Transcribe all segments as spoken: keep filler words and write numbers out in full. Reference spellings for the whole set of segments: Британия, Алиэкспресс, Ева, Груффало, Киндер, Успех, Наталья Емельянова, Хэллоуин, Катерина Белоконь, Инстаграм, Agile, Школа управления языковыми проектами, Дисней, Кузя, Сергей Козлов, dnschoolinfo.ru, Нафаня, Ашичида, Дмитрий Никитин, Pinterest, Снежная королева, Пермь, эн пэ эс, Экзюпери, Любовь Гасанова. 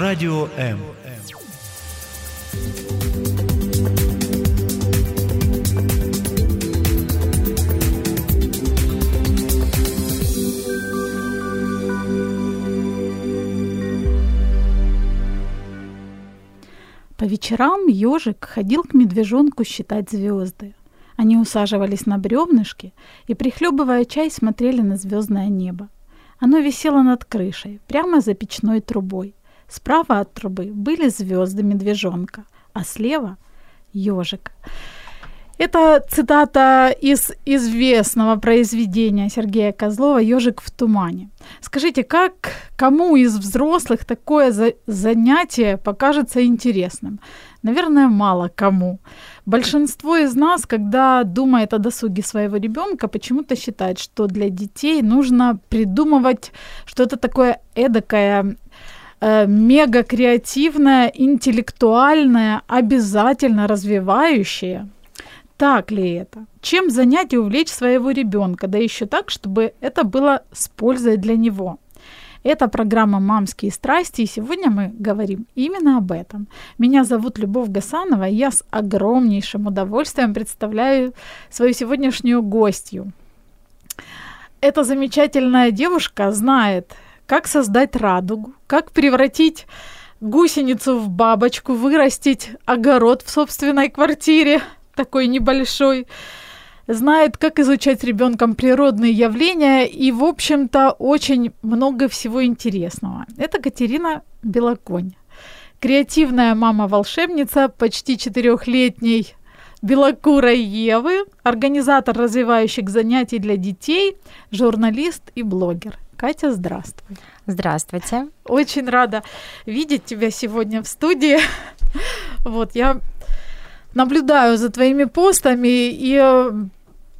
Радио М. По вечерам ежик ходил к медвежонку считать звезды. Они усаживались на бревнышки и, прихлебывая чай, смотрели на звездное небо. Оно висело над крышей, прямо за печной трубой. Справа от трубы были звезды медвежонка, а слева – ежик. Это цитата из известного произведения Сергея Козлова «Ежик в тумане». Скажите, как кому из взрослых такое за- занятие покажется интересным? Наверное, мало кому. Большинство из нас, когда думает о досуге своего ребенка, почему-то считает, что для детей нужно придумывать что-то такое эдакое, мега креативное, интеллектуальное, обязательно развивающее. Так ли это? Чем занять и увлечь своего ребенка, да еще так, чтобы это было с пользой для него? Это программа «Мамские страсти», и сегодня мы говорим именно об этом. Меня зовут Любовь Гасанова, и я с огромнейшим удовольствием представляю свою сегодняшнюю гостью. Эта замечательная девушка знает, как создать радугу, как превратить гусеницу в бабочку, вырастить огород в собственной квартире, такой небольшой, знает, как изучать ребенком природные явления и, в общем-то, очень много всего интересного. Это Катерина Белоконь, креативная мама-волшебница почти четырехлетней белокурой Евы, организатор развивающих занятий для детей, журналист и блогер. Катя, здравствуй. Здравствуйте. Очень рада видеть тебя сегодня в студии. Вот, я наблюдаю за твоими постами и,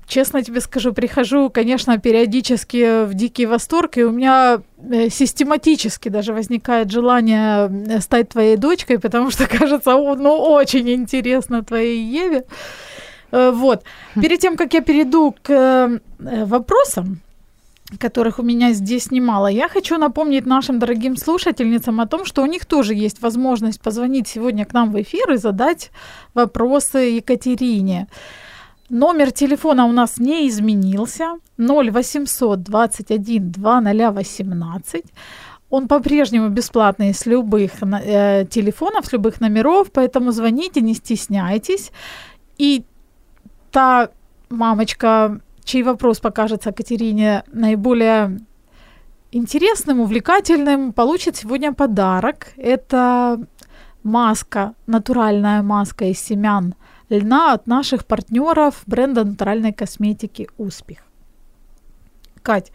честно тебе скажу, прихожу, конечно, периодически в дикий восторг, и у меня систематически даже возникает желание стать твоей дочкой, потому что, кажется, ну, очень интересно твоей Еве. Вот. Перед тем, как я перейду к вопросам, которых у меня здесь немало, я хочу напомнить нашим дорогим слушательницам о том, что у них тоже есть возможность позвонить сегодня к нам в эфир и задать вопросы Екатерине. Номер телефона у нас не изменился, ноль восемьсот двадцать один двадцать ноль восемнадцать. Он по-прежнему бесплатный с любых э, телефонов, с любых номеров, поэтому звоните, не стесняйтесь. И та мамочка, чей вопрос покажется Катерине наиболее интересным, увлекательным, получит сегодня подарок. Это маска, натуральная маска из семян льна от наших партнеров бренда натуральной косметики «Успех». Кать,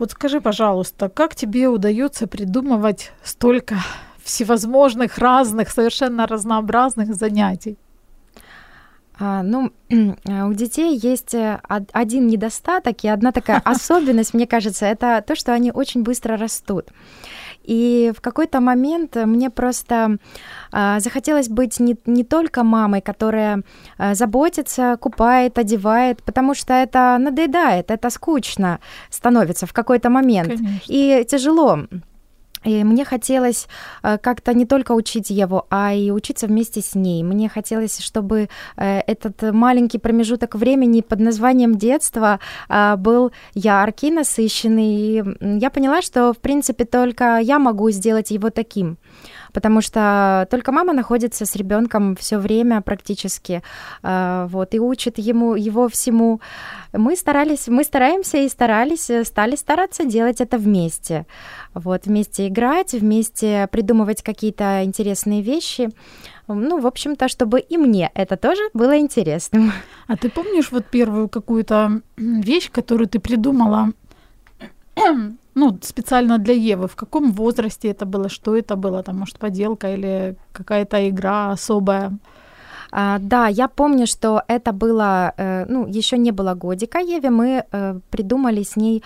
вот скажи, пожалуйста, как тебе удается придумывать столько всевозможных, разных, совершенно разнообразных занятий? Ну, у детей есть один недостаток и одна такая особенность, мне кажется, это то, что они очень быстро растут. И в какой-то момент мне просто а, захотелось быть не, не только мамой, которая а, заботится, купает, одевает, потому что это надоедает, это скучно становится в какой-то момент. Конечно. И тяжело. И мне хотелось как-то не только учить Еву, а и учиться вместе с ней. Мне хотелось, чтобы этот маленький промежуток времени под названием детство был яркий, насыщенный. И я поняла, что, в принципе, только я могу сделать его таким, потому что только мама находится с ребенком все время практически, вот, и учит ему, его всему. Мы старались, мы стараемся и старались, стали стараться делать это вместе. Вот, вместе играть, вместе придумывать какие-то интересные вещи. Ну, в общем-то, чтобы и мне это тоже было интересным. А ты помнишь вот первую какую-то вещь, которую ты придумала, ну, специально для Евы? В каком возрасте это было? Что это было? Там, может, поделка или какая-то игра особая? А, да, я помню, что это было, ну, еще не было годика Еве, мы придумали с ней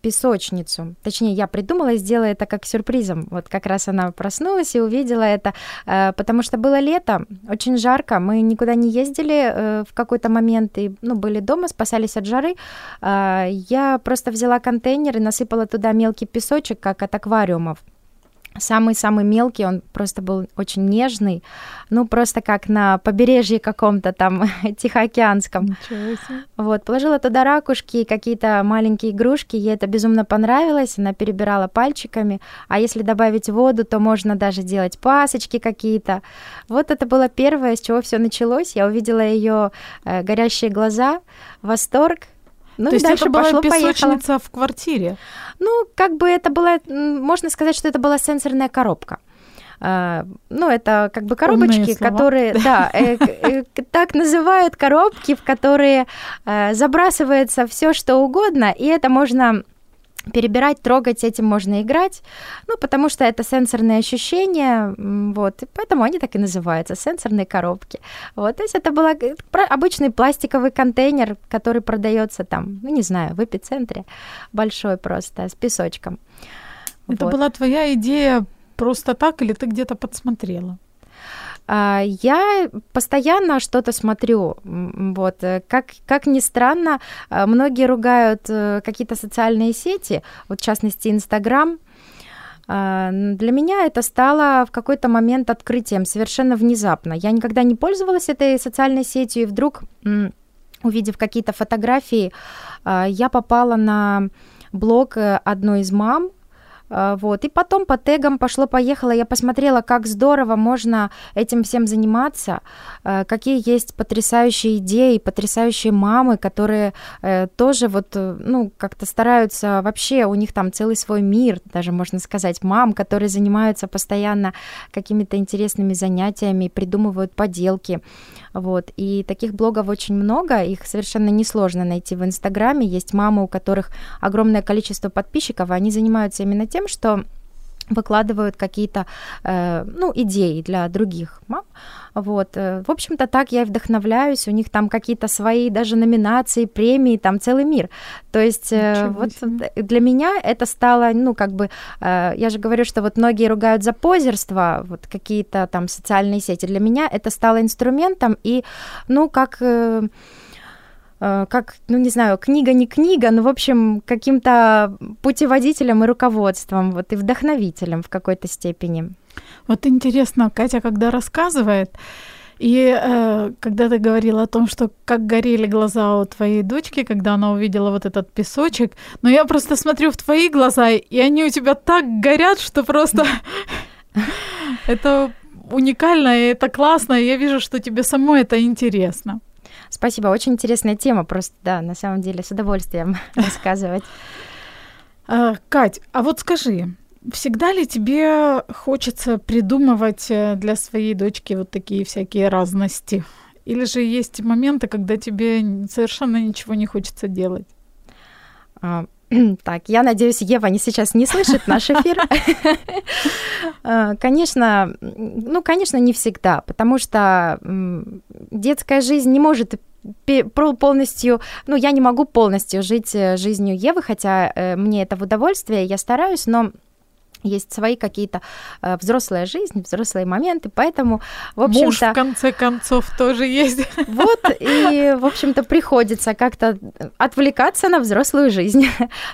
песочницу. Точнее, я придумала и сделала это как сюрпризом. Вот как раз она проснулась и увидела это, потому что было лето, очень жарко, мы никуда не ездили в какой-то момент, и, ну, были дома, спасались от жары. Я просто взяла контейнер и насыпала туда мелкий песочек, как от аквариумов. Самый-самый мелкий, он просто был очень нежный, ну просто как на побережье каком-то там тихоокеанском. Вот, положила туда ракушки и какие-то маленькие игрушки, ей это безумно понравилось, она перебирала пальчиками, а если добавить воду, то можно даже делать пасочки какие-то. Вот это было первое, с чего все началось, я увидела ее э, горящие глаза, восторг. Ну, то есть дальше это была песочница в квартире? Ну, как бы это была, можно сказать, что это была сенсорная коробка. А, ну, это как бы коробочки, которые... Да, э, э, так называют коробки, в которые э, забрасывается все что угодно, и это можно... перебирать, трогать, этим можно играть, ну, потому что это сенсорные ощущения, вот, и поэтому они так и называются, сенсорные коробки. Вот, то есть это был обычный пластиковый контейнер, который продается там, ну, не знаю, в эпицентре, большой просто, с песочком. Это вот. Была твоя идея просто так, или ты где-то подсмотрела? Я постоянно что-то смотрю, вот, как, как ни странно, многие ругают какие-то социальные сети, вот в частности Инстаграм. Для меня это стало в какой-то момент открытием, совершенно внезапно. Я никогда не пользовалась этой социальной сетью, и вдруг, увидев какие-то фотографии, я попала на блог одной из мам. Вот. И потом по тегам пошло-поехало, я посмотрела, как здорово можно этим всем заниматься, какие есть потрясающие идеи, потрясающие мамы, которые тоже вот, ну, как-то стараются, вообще у них там целый свой мир, даже можно сказать, мам, которые занимаются постоянно какими-то интересными занятиями, придумывают поделки. Вот. И таких блогов очень много, их совершенно несложно найти в Инстаграме. Есть мамы, у которых огромное количество подписчиков, и они занимаются именно тем, что выкладывают какие-то э, ну, идеи для других мам. Вот. В общем-то, так я и вдохновляюсь. У них там какие-то свои даже номинации, премии, там целый мир. То есть э, вот для меня это стало, ну, как бы, э, я же говорю, что вот многие ругают за позерство, вот какие-то там социальные сети. Для меня это стало инструментом и, ну, как... Э, как, ну, не знаю, книга не книга, но, в общем, каким-то путеводителем и руководством, вот, и вдохновителем в какой-то степени. Вот интересно, Катя, когда рассказывает, и э, когда ты говорила о том, что как горели глаза у твоей дочки, когда она увидела вот этот песочек, но я просто смотрю в твои глаза, и они у тебя так горят, что просто... Это уникально, и это классно, и я вижу, что тебе самой это интересно. Спасибо, очень интересная тема, просто, да, на самом деле, с удовольствием рассказывать. Кать, а вот скажи, всегда ли тебе хочется придумывать для своей дочки вот такие всякие разности? Или же есть моменты, когда тебе совершенно ничего не хочется делать? Так, я надеюсь, Ева не сейчас не слышит наш эфир. Конечно, ну, конечно, не всегда, потому что детская жизнь не может полностью, ну, я не могу полностью жить жизнью Евы, хотя мне это в удовольствие, я стараюсь, но... Есть свои какие-то э, взрослая жизнь, взрослые моменты, поэтому, в общем-то... Муж, в конце концов, тоже есть. Вот, и, в общем-то, приходится как-то отвлекаться на взрослую жизнь.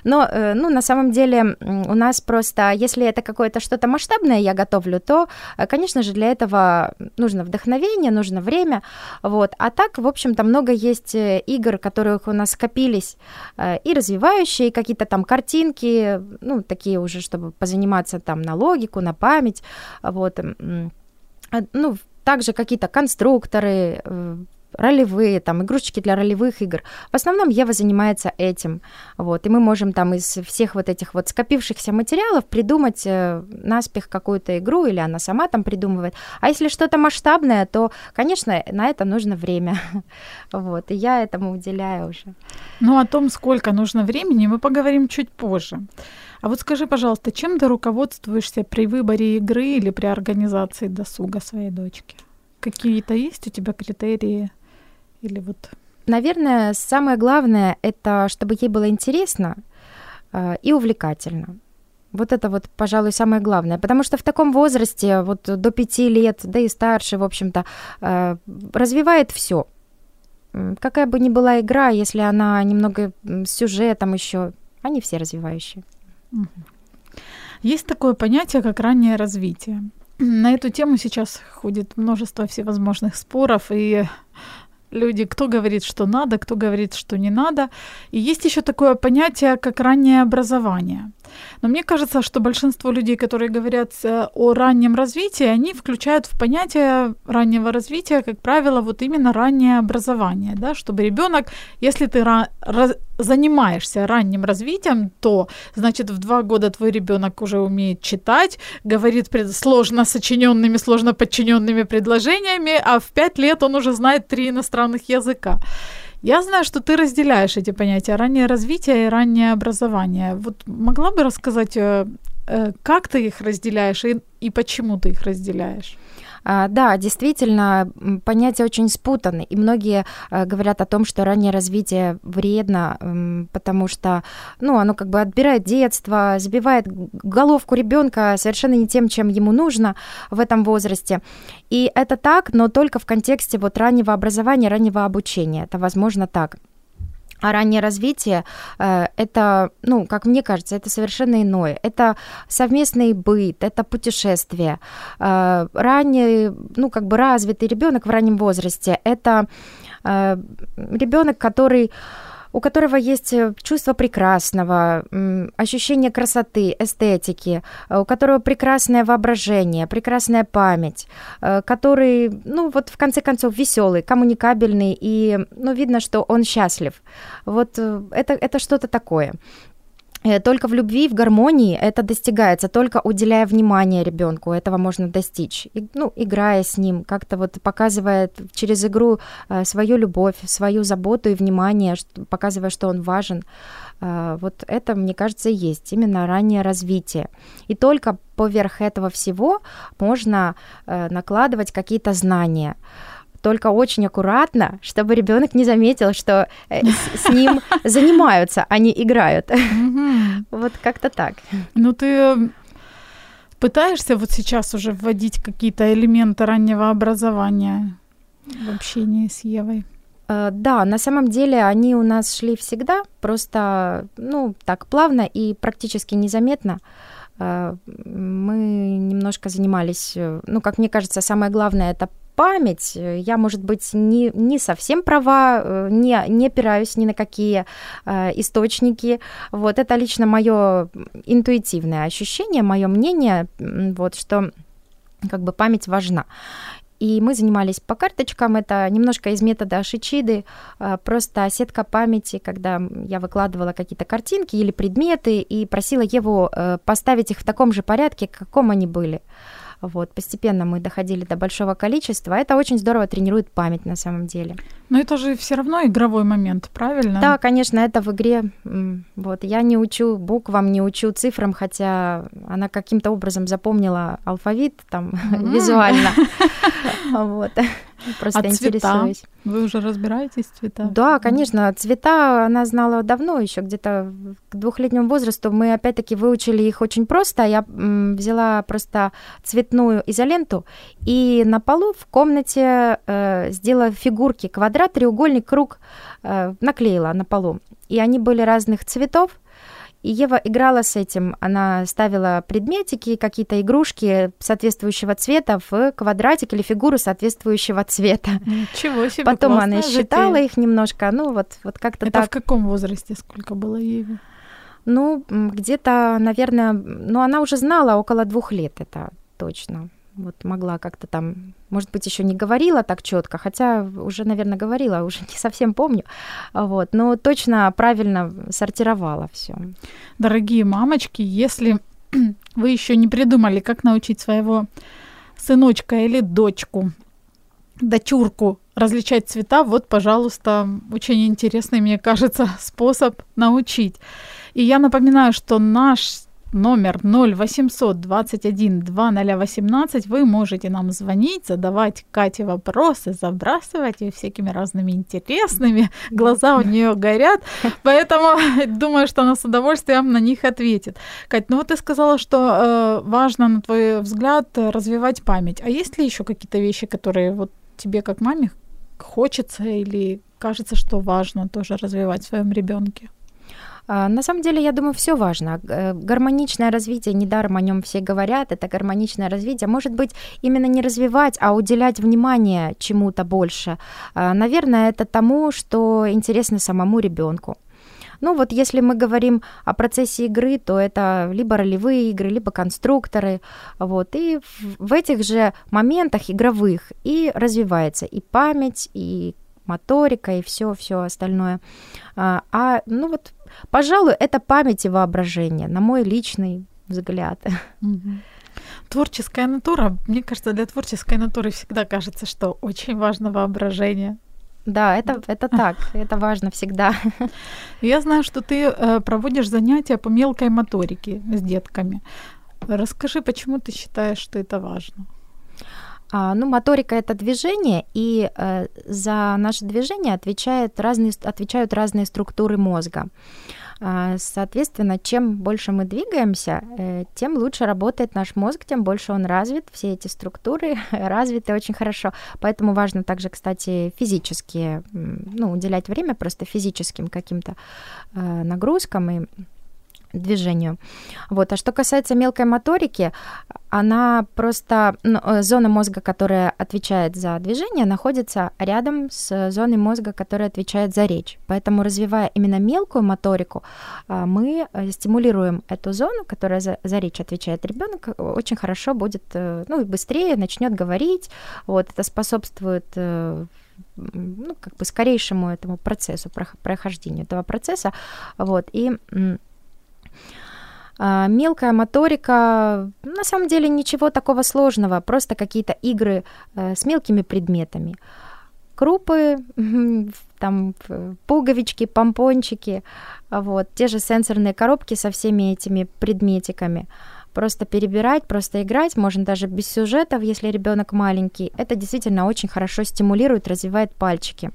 Но, э, ну, на самом деле, у нас просто, если это какое-то что-то масштабное я готовлю, то, конечно же, для этого нужно вдохновение, нужно время, вот. А так, в общем-то, много есть игр, которых у нас скопились, э, и развивающие, и какие-то там картинки, ну, такие уже, чтобы позаниматься там на логику, на память, вот, ну, также какие-то конструкторы, ролевые, там, игрушечки для ролевых игр. В основном Ева занимается этим, вот, и мы можем там из всех вот этих вот скопившихся материалов придумать наспех какую-то игру, или она сама там придумывает. А если что-то масштабное, то, конечно, на это нужно время, вот, и я этому уделяю уже. Ну, о том, сколько нужно времени, мы поговорим чуть позже. А вот скажи, пожалуйста, чем ты руководствуешься при выборе игры или при организации досуга своей дочки? Какие-то есть у тебя критерии? Или вот... Наверное, самое главное, это чтобы ей было интересно э, и увлекательно. Вот это вот, пожалуй, самое главное. Потому что в таком возрасте, вот до пяти лет, да и старше, в общем-то, э, развивает все. Какая бы ни была игра, если она немного с сюжетом еще, они все развивающие. Есть такое понятие, как раннее развитие. На эту тему сейчас ходит множество всевозможных споров, и люди, кто говорит, что надо, кто говорит, что не надо. И есть еще такое понятие, как раннее образование. Но мне кажется, что большинство людей, которые говорят о раннем развитии, они включают в понятие раннего развития, как правило, вот именно раннее образование, да, чтобы ребенок, если ты ра- раз- занимаешься ранним развитием, то, значит, в два года твой ребенок уже умеет читать, говорит пред- сложно сочиненными, сложно подчиненными предложениями, а в пять лет он уже знает три иностранных языка. Я знаю, что ты разделяешь эти понятия: раннее развитие и раннее образование. Вот могла бы рассказать, как ты их разделяешь и, и почему ты их разделяешь? Да, действительно, понятия очень спутаны, и многие говорят о том, что раннее развитие вредно, потому что, ну, оно как бы отбирает детство, забивает головку ребенка совершенно не тем, чем ему нужно в этом возрасте. И это так, но только в контексте вот раннего образования, раннего обучения. Это возможно так. А раннее развитие – это, ну, как мне кажется, это совершенно иное. Это совместный быт, это путешествие. Ранний, ну, как бы развитый ребенок в раннем возрасте – это ребенок, который… у которого есть чувство прекрасного, ощущение красоты, эстетики, у которого прекрасное воображение, прекрасная память, который, ну вот в конце концов, веселый, коммуникабельный, и, ну, видно, что он счастлив. Вот это, это что-то такое. Только в любви, в гармонии это достигается, только уделяя внимание ребенку, этого можно достичь. И, ну, играя с ним, как-то вот показывая через игру свою любовь, свою заботу и внимание, показывая, что он важен. Вот это, мне кажется, и есть именно раннее развитие. И только поверх этого всего можно накладывать какие-то знания. Только очень аккуратно, чтобы ребенок не заметил, что с ним занимаются, а не играют. Вот как-то так. Ну, ты пытаешься вот сейчас уже вводить какие-то элементы раннего образования в общении с Евой? Да, на самом деле они у нас шли всегда, просто, ну, так плавно и практически незаметно. Мы немножко занимались, ну, как мне кажется, самое главное – это память. Я, может быть, не, не совсем права, не, не опираюсь ни на какие э, источники. Вот это лично мое интуитивное ощущение, мое мнение, вот, что как бы память важна. И мы занимались по карточкам, это немножко из метода Ашичиды, просто сетка памяти, когда я выкладывала какие-то картинки или предметы и просила Еву поставить их в таком же порядке, в каком они были. Вот, постепенно мы доходили до большого количества. Это очень здорово тренирует память на самом деле. Но это же все равно игровой момент, правильно? Да, конечно, это в игре. Вот, я не учу буквам, не учу цифрам, хотя она каким-то образом запомнила алфавит там mm-hmm. визуально. Вот. Просто а интересуюсь. Цвета? Вы уже разбираетесь в цветах? Да, конечно. Цвета она знала давно, еще где-то к двухлетнему возрасту. Мы опять-таки выучили их очень просто. Я взяла просто цветную изоленту и на полу в комнате э, сделала фигурки: квадрат, треугольник, круг, э, наклеила на полу. И они были разных цветов. И Ева играла с этим. Она ставила предметики, какие-то игрушки соответствующего цвета в квадратик или фигуру соответствующего цвета. Ничего себе, потом классная она считала затея. Их немножко. Ну, вот, вот как-то это так. В каком возрасте? Сколько было Еве? Ну, где-то, наверное... Ну, она уже знала около двух лет, это точно. Вот могла как-то там... Может быть, еще не говорила так четко, хотя уже, наверное, говорила, уже не совсем помню. Вот, но точно правильно сортировала все. Дорогие мамочки, если вы еще не придумали, как научить своего сыночка или дочку, дочурку различать цвета, вот, пожалуйста, очень интересный, мне кажется, способ научить. И я напоминаю, что наш номер ноль восемьсот двадцать один двадцать ноль восемнадцать. Вы можете нам звонить, задавать Кате вопросы, забрасывать ее всякими разными интересными. Глаза у нее горят, поэтому думаю, что она с удовольствием на них ответит. Кать, ну вот ты сказала, что э, важно, на твой взгляд, развивать память. А есть ли еще какие-то вещи, которые вот тебе как маме хочется или кажется, что важно тоже развивать в своем ребенке? На самом деле, я думаю, все важно. Гармоничное развитие, недаром о нем все говорят, это гармоничное развитие. Может быть, именно не развивать, а уделять внимание чему-то больше. Наверное, это тому, что интересно самому ребенку. Ну вот если мы говорим о процессе игры, то это либо ролевые игры, либо конструкторы, вот, и в этих же моментах игровых и развивается и память, и моторика, и все-все остальное. А, а, ну вот, пожалуй, это память и воображение, на мой личный взгляд. Mm-hmm. Творческая натура, мне кажется, для творческой натуры всегда кажется, что очень важно воображение. Да, это, это так, это важно всегда. Я знаю, что ты проводишь занятия по мелкой моторике с детками. Расскажи, почему ты считаешь, что это важно? А, ну, моторика — это движение, и э, за наше движение отвечают разные, отвечают разные структуры мозга. А, соответственно, чем больше мы двигаемся, э, тем лучше работает наш мозг, тем больше он развит, все эти структуры развиты очень хорошо. Поэтому важно также, кстати, физически, ну, уделять время просто физическим каким-то э, нагрузкам и движению. Вот. А что касается мелкой моторики, она просто... Ну, зона мозга, которая отвечает за движение, находится рядом с зоной мозга, которая отвечает за речь. Поэтому, развивая именно мелкую моторику, мы стимулируем эту зону, которая за, за речь отвечает. Ребенок очень хорошо будет, ну, и быстрее начнет говорить. Вот. Это способствует... Ну, как бы скорейшему этому процессу, прохождению этого процесса. Вот. И... Мелкая моторика, на самом деле ничего такого сложного, просто какие-то игры с мелкими предметами. Крупы, там, пуговички, помпончики, вот, те же сенсорные коробки со всеми этими предметиками. Просто перебирать, просто играть, можно даже без сюжетов, если ребенок маленький. Это действительно очень хорошо стимулирует, развивает пальчики.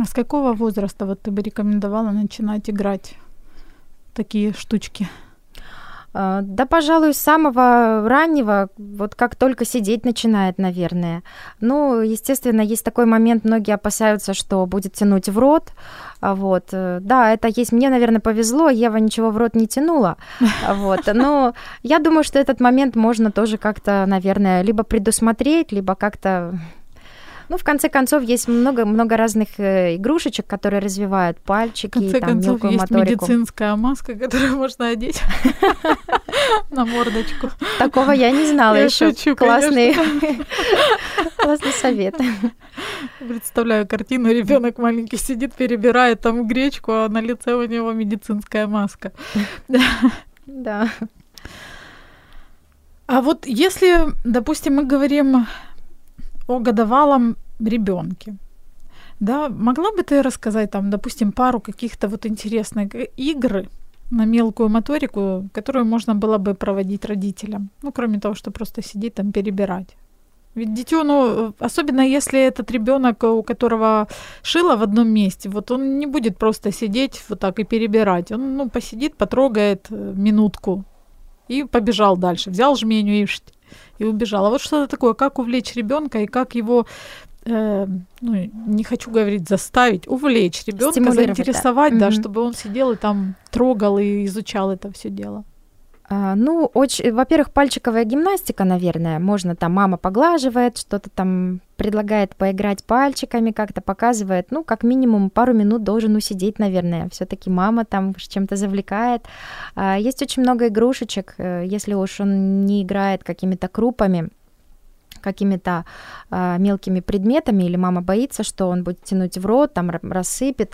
А с какого возраста вот, ты бы рекомендовала начинать играть такие штучки? Да, пожалуй, с самого раннего, вот как только сидеть начинает, наверное. Ну, естественно, есть такой момент, многие опасаются, что будет тянуть в рот. Вот. Да, это есть. Мне, наверное, повезло, Ева ничего в рот не тянула. Вот. Но я думаю, что этот момент можно тоже как-то, наверное, либо предусмотреть, либо как-то... Ну, в конце концов, есть много-много разных игрушечек, которые развивают пальчики, там, мелкую моторику. В конце концов, есть медицинская маска, которую можно одеть на мордочку. Такого я не знала еще. Классный совет. Представляю картину, ребенок маленький сидит, перебирает там гречку, а на лице у него медицинская маска. Да. А вот если, допустим, мы говорим... о годовалом ребенке. Да, могла бы ты рассказать там, допустим, пару каких-то вот интересных игр на мелкую моторику, которую можно было бы проводить родителям? Ну, кроме того, что просто сидеть там перебирать. Ведь дитё, ну, особенно если этот ребенок, у которого шило в одном месте, вот он не будет просто сидеть вот так и перебирать. Он, ну, посидит, потрогает минутку и побежал дальше. Взял жменю и... и убежала. Вот что-то такое, как увлечь ребенка и как его, э, ну, не хочу говорить заставить, увлечь ребенка, заинтересовать, да, да, чтобы он сидел и там трогал и изучал это все дело. Ну, очень, во-первых, пальчиковая гимнастика, наверное, можно там, мама поглаживает, что-то там предлагает поиграть пальчиками, как-то показывает, ну, как минимум пару минут должен усидеть, наверное, все-таки мама там чем-то завлекает. Есть очень много игрушечек, если уж он не играет какими-то крупами, какими-то э, мелкими предметами, или мама боится, что он будет тянуть в рот, там рассыпет.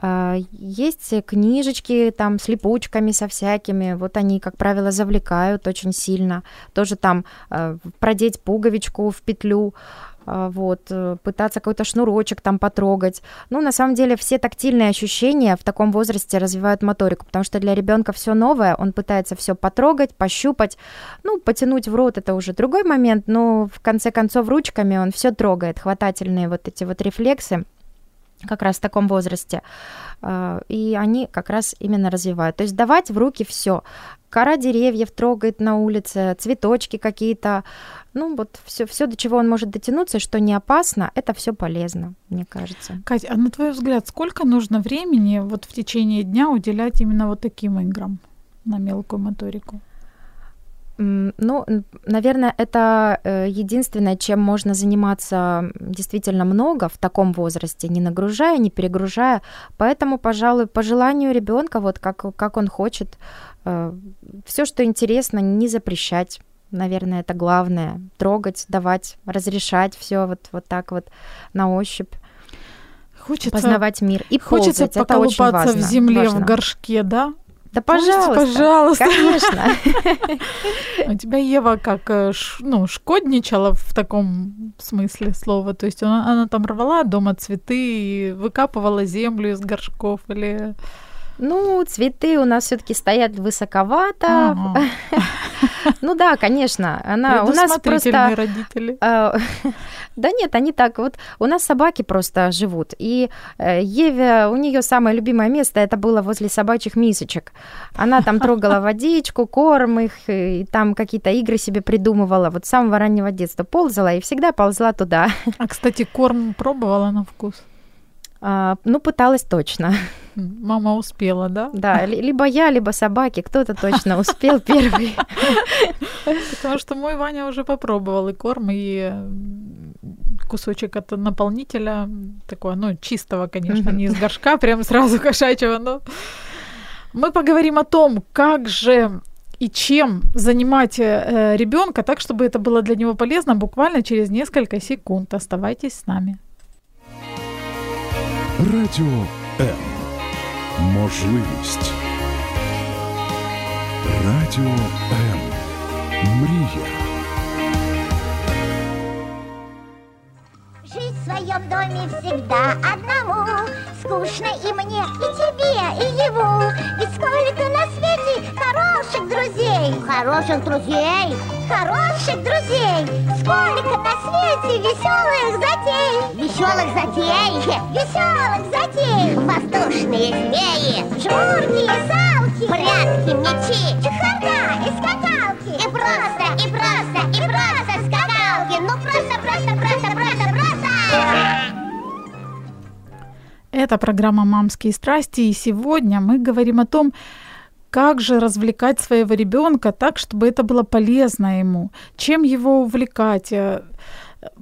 Э, есть книжечки там с липучками, со всякими, вот они, как правило, завлекают очень сильно. Тоже там э, продеть пуговичку в петлю, э, вот, э, пытаться какой-то шнурочек там потрогать. Ну, на самом деле, все тактильные ощущения в таком возрасте развивают моторику, потому что для ребенка все новое, он пытается все потрогать, пощупать, ну, потянуть в рот, это уже другой момент, но в конце концов ручками он все трогает, хватательные вот эти вот рефлексы как раз в таком возрасте, и они как раз именно развивают. То есть давать в руки все. Кора деревьев трогает на улице, цветочки какие-то, Ну, вот все, все, до чего он может дотянуться, что не опасно, это все полезно, мне кажется. Кать, а на твой взгляд, сколько нужно времени вот в течение дня уделять именно вот таким играм на мелкую моторику? Ну, наверное, это единственное, чем можно заниматься действительно много в таком возрасте, не нагружая, не перегружая. Поэтому, пожалуй, по желанию ребенка, вот как, как он хочет, все, что интересно, не запрещать. Наверное, это главное. Трогать, давать, разрешать все вот, вот так вот на ощупь. Хочется познавать мир и хочется ползать. Поколупаться, это очень важно, в земле, важно. В горшке, да? Да, пожалуйста, пожалуйста. Конечно. У тебя Ева как ну, шкодничала в таком смысле слова. То есть она, она там рвала дома цветы и выкапывала землю из горшков или... Ну, цветы у нас все-таки стоят высоковато. Ну да, конечно. Она у нас просто родители. Да нет, они так вот. У нас собаки просто живут. И Еве, у нее самое любимое место это было возле собачьих мисочек. Она там трогала водичку, корм их, и там какие-то игры себе придумывала. Вот с самого раннего детства ползала и всегда ползла туда. А, кстати, корм пробовала на вкус? А, ну, пыталась точно. Мама успела, да? Да, либо я, либо собаки, кто-то точно успел первый. Потому что мой Ваня уже попробовал и корм, и кусочек от наполнителя, такого, ну, чистого, конечно, не из горшка, прям сразу кошачьего, но... Мы поговорим о том, как же... и чем занимать ребенка так, чтобы это было для него полезно, буквально через несколько секунд. Оставайтесь с нами. Радио М. Можливість. Радіо М. Мрія. Жить в своем доме всегда одному. Скучно и мне, и тебе, и ему. Ведь сколько на свете хороших друзей. Хороших друзей. Хороших друзей. Сколько на свете веселых затей. Веселых затей. Веселых затей. Воздушные змеи. Жмурки, салки. Прятки, мячи. Чехарда и скакалки. И просто, и просто, и просто скакалки. Ну просто, просто, просто, просто, просто. Это программа «Мамские страсти», и сегодня мы говорим о том, как же развлекать своего ребенка так, чтобы это было полезно ему, чем его увлекать,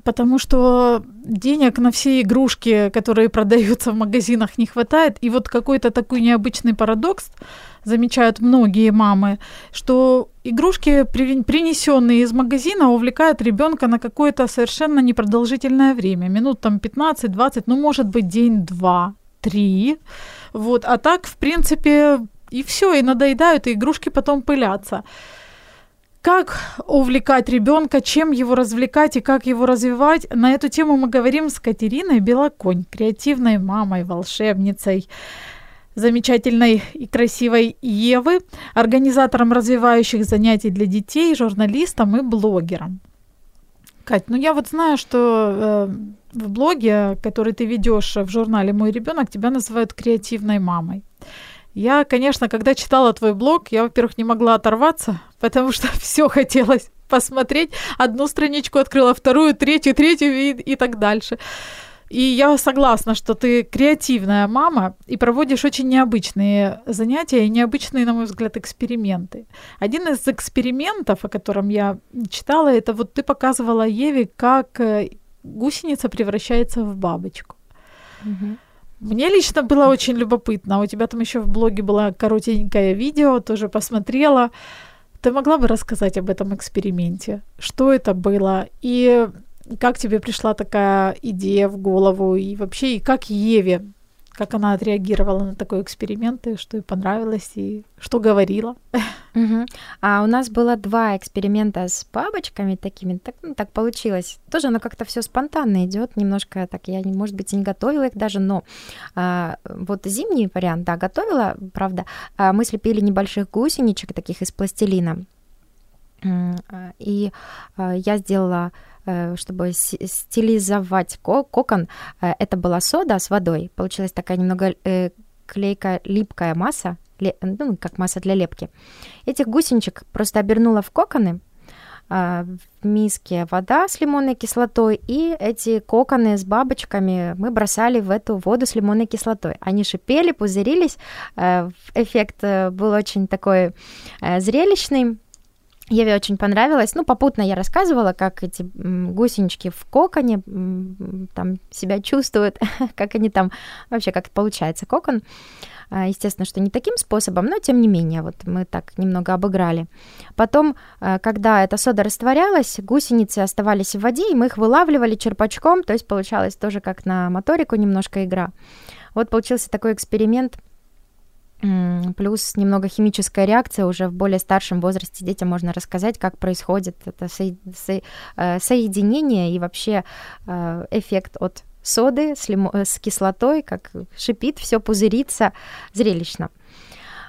потому что денег на все игрушки, которые продаются в магазинах, не хватает. И вот какой-то такой необычный парадокс замечают многие мамы, что игрушки, принесенные из магазина, увлекают ребенка на какое-то совершенно непродолжительное время, минут там пятнадцать-двадцать, ну, может быть, день, два, три. Вот. А так, в принципе, и все, и надоедают, и игрушки потом пылятся. Как увлекать ребенка, чем его развлекать и как его развивать? На эту тему мы говорим с Катериной Белоконь, креативной мамой, волшебницей, замечательной и красивой Евы, организатором развивающих занятий для детей, журналистом и блогером. Кать, ну я вот знаю, что э, в блоге, который ты ведешь в журнале «Мой ребенок», тебя называют креативной мамой. Я, конечно, когда читала твой блог, я, во-первых, не могла оторваться, потому что все хотелось посмотреть. Одну страничку открыла, вторую, третью, третью и, и так дальше. И я согласна, что ты креативная мама и проводишь очень необычные занятия и необычные, на мой взгляд, эксперименты. Один из экспериментов, о котором я читала, это вот ты показывала Еве, как гусеница превращается в бабочку. Угу. Мне лично было очень любопытно. У тебя там еще в блоге было коротенькое видео, тоже посмотрела. Ты могла бы рассказать об этом эксперименте? Что это было? И как тебе пришла такая идея в голову? И вообще, и как Еве? Как она отреагировала на такой эксперимент, и что ей понравилось, и что говорила? Угу. А у нас было два эксперимента с бабочками такими, так, ну, так получилось. Тоже оно как-то все спонтанно идет, немножко так, я, может быть, и не готовила их даже, но а, вот зимний вариант, да, готовила, правда. А мы слепили небольших гусеничек таких из пластилина, и а, я сделала... чтобы стилизовать кокон, это была сода с водой. Получилась такая немного клейкая, липкая масса, ну, как масса для лепки. Этих гусеничек просто обернула в коконы, в миске вода с лимонной кислотой, и эти коконы с бабочками мы бросали в эту воду с лимонной кислотой. Они шипели, пузырились, эффект был очень такой зрелищный. Еве очень понравилось. Ну, попутно я рассказывала, как эти гусенички в коконе там себя чувствуют, как они там, вообще, как получается кокон. Естественно, что не таким способом, но тем не менее, вот мы так немного обыграли. Потом, когда эта сода растворялась, гусеницы оставались в воде, и мы их вылавливали черпачком, то есть получалось тоже как на моторику немножко игра. Вот получился такой эксперимент. Плюс немного химическая реакция, уже в более старшем возрасте детям можно рассказать, как происходит это соединение и вообще эффект от соды с, лимо... с кислотой, как шипит, все пузырится, зрелищно.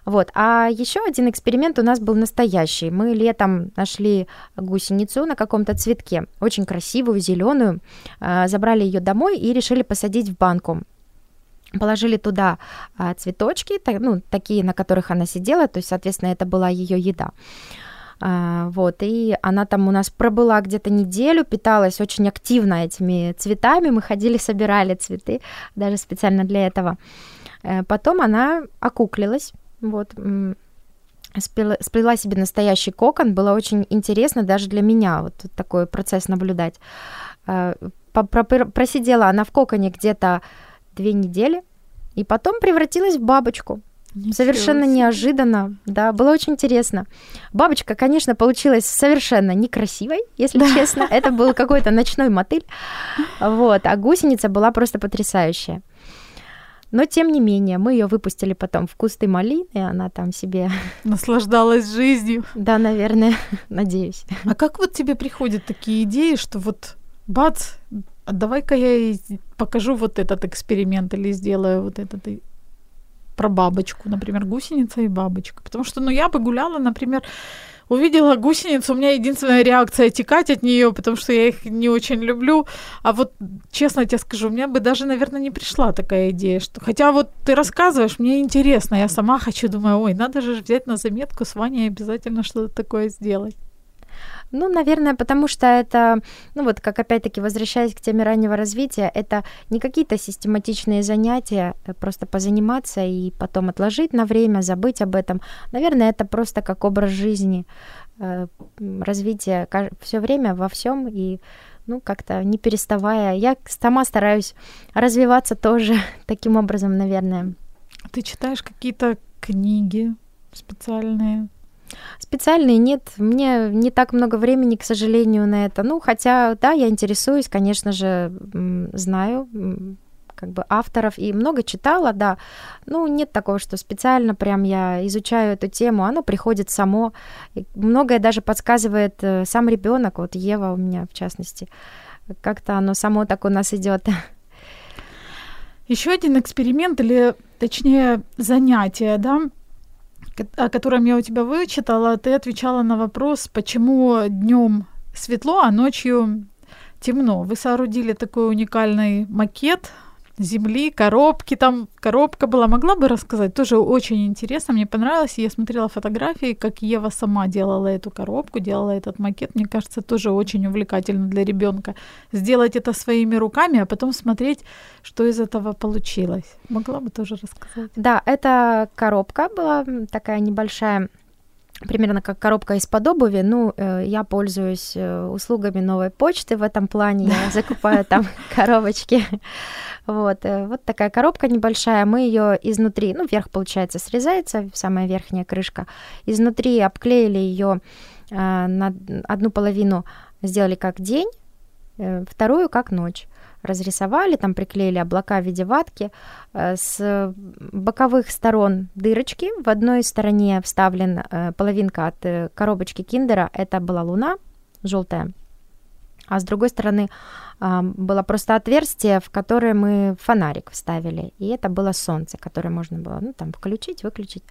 Вот. А еще один эксперимент у нас был настоящий. Мы летом нашли гусеницу на каком-то цветке, очень красивую, зеленую, забрали ее домой и решили посадить в банку. Положили туда а, цветочки, так, ну, такие, на которых она сидела, то есть, соответственно, это была ее еда. А, вот, и она там у нас пробыла где-то неделю, питалась очень активно этими цветами, мы ходили, собирали цветы, даже специально для этого. А, потом она окуклилась, вот, сплела, сплела себе настоящий кокон, было очень интересно даже для меня вот такой процесс наблюдать. А, просидела она в коконе где-то две недели, и потом превратилась в бабочку. Ничего совершенно себе. Неожиданно, да, было очень интересно. Бабочка, конечно, получилась совершенно некрасивой, если да. честно, это был какой-то ночной мотыль, вот, а гусеница была просто потрясающая. Но, тем не менее, мы ее выпустили потом в кусты малины, и она там себе... Наслаждалась жизнью. Да, наверное, надеюсь. А как вот тебе приходят такие идеи, что вот бац, давай-ка я и покажу вот этот эксперимент или сделаю вот этот и... про бабочку, например, гусеница и бабочка. Потому что, ну, я бы гуляла, например, увидела гусеницу, у меня единственная реакция текать от нее, потому что я их не очень люблю. А вот, честно тебе скажу, у меня бы даже, наверное, не пришла такая идея. Что... Хотя вот ты рассказываешь, мне интересно, я сама хочу, думаю, ой, надо же взять на заметку с Ваней обязательно что-то такое сделать. Ну, наверное, потому что это, ну вот как опять-таки возвращаясь к теме раннего развития, это не какие-то систематичные занятия, просто позаниматься и потом отложить на время, забыть об этом. Наверное, это просто как образ жизни, развитие все время во всем и, ну, как-то не переставая. Я сама стараюсь развиваться тоже таким образом, наверное. Ты читаешь какие-то книги специальные? Специальные нет, мне не так много времени, к сожалению, на это. Ну, хотя, да, я интересуюсь, конечно же, знаю как бы авторов и много читала, да. Ну, нет такого, что специально прям я изучаю эту тему, оно приходит само. Многое даже подсказывает сам ребенок, вот Ева у меня в частности. Как-то оно само так у нас идет. Еще один эксперимент, или точнее занятие, да, о котором я у тебя вычитала, ты отвечала на вопрос, почему днем светло, а ночью темно. Вы соорудили такой уникальный макет земли, коробки там, коробка была. Могла бы рассказать? Тоже очень интересно, мне понравилось. Я смотрела фотографии, как Ева сама делала эту коробку, делала этот макет. Мне кажется, тоже очень увлекательно для ребенка сделать это своими руками, а потом смотреть, что из этого получилось. Могла бы тоже рассказать? Да, эта коробка была такая небольшая, примерно как коробка из-под обуви. Ну, я пользуюсь услугами новой почты в этом плане, я закупаю там коробочки. Вот, вот такая коробка небольшая, мы ее изнутри, ну, вверх, получается, срезается, самая верхняя крышка, изнутри обклеили ее на одну половину, сделали как день, вторую как ночь. Разрисовали, там приклеили облака в виде ватки, с боковых сторон дырочки, в одной стороне вставлена половинка от коробочки киндера, это была луна желтая, а с другой стороны было просто отверстие, в которое мы фонарик вставили, и это было солнце, которое можно было, ну, там включить, выключить.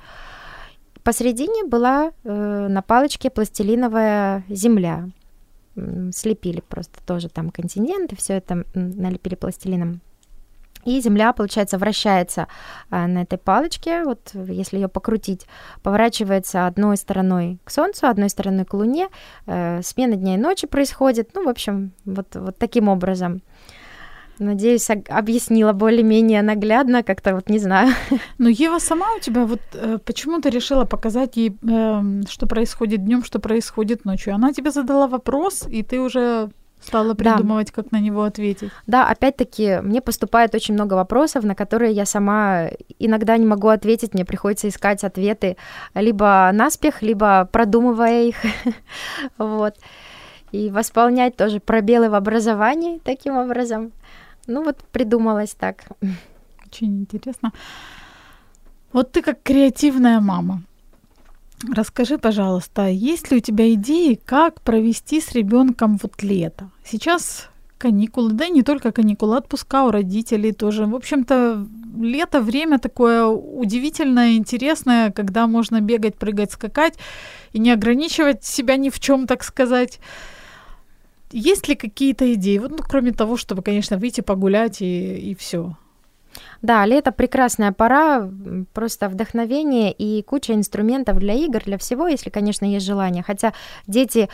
Посредине была на палочке пластилиновая земля, слепили просто тоже там континенты, все это налепили пластилином. И земля, получается, вращается на этой палочке, вот если ее покрутить, поворачивается одной стороной к Солнцу, одной стороной к Луне, э, смена дня и ночи происходит, ну, в общем, вот, вот таким образом. Надеюсь, объяснила более-менее наглядно, как-то вот не знаю. Но Ева сама у тебя вот э, почему-то решила показать ей, э, что происходит днем, что происходит ночью. Она тебе задала вопрос, и ты уже... Стала придумывать, да. Как на него ответить. Да, опять-таки, мне поступает очень много вопросов, на которые я сама иногда не могу ответить, мне приходится искать ответы либо наспех, либо продумывая их, вот, и восполнять тоже пробелы в образовании таким образом. Ну вот, придумалось так. Очень интересно. Вот ты как креативная мама. Расскажи, пожалуйста, есть ли у тебя идеи, как провести с ребенком вот лето? Сейчас каникулы, да и не только каникулы, отпуска у родителей тоже. В общем-то, лето — время такое удивительное, интересное, когда можно бегать, прыгать, скакать и не ограничивать себя ни в чем, так сказать. Есть ли какие-то идеи? Вот, ну, кроме того, чтобы, конечно, выйти погулять и, и все. Да, лето — прекрасная пора, просто вдохновение и куча инструментов для игр, для всего, если, конечно, есть желание. Хотя дети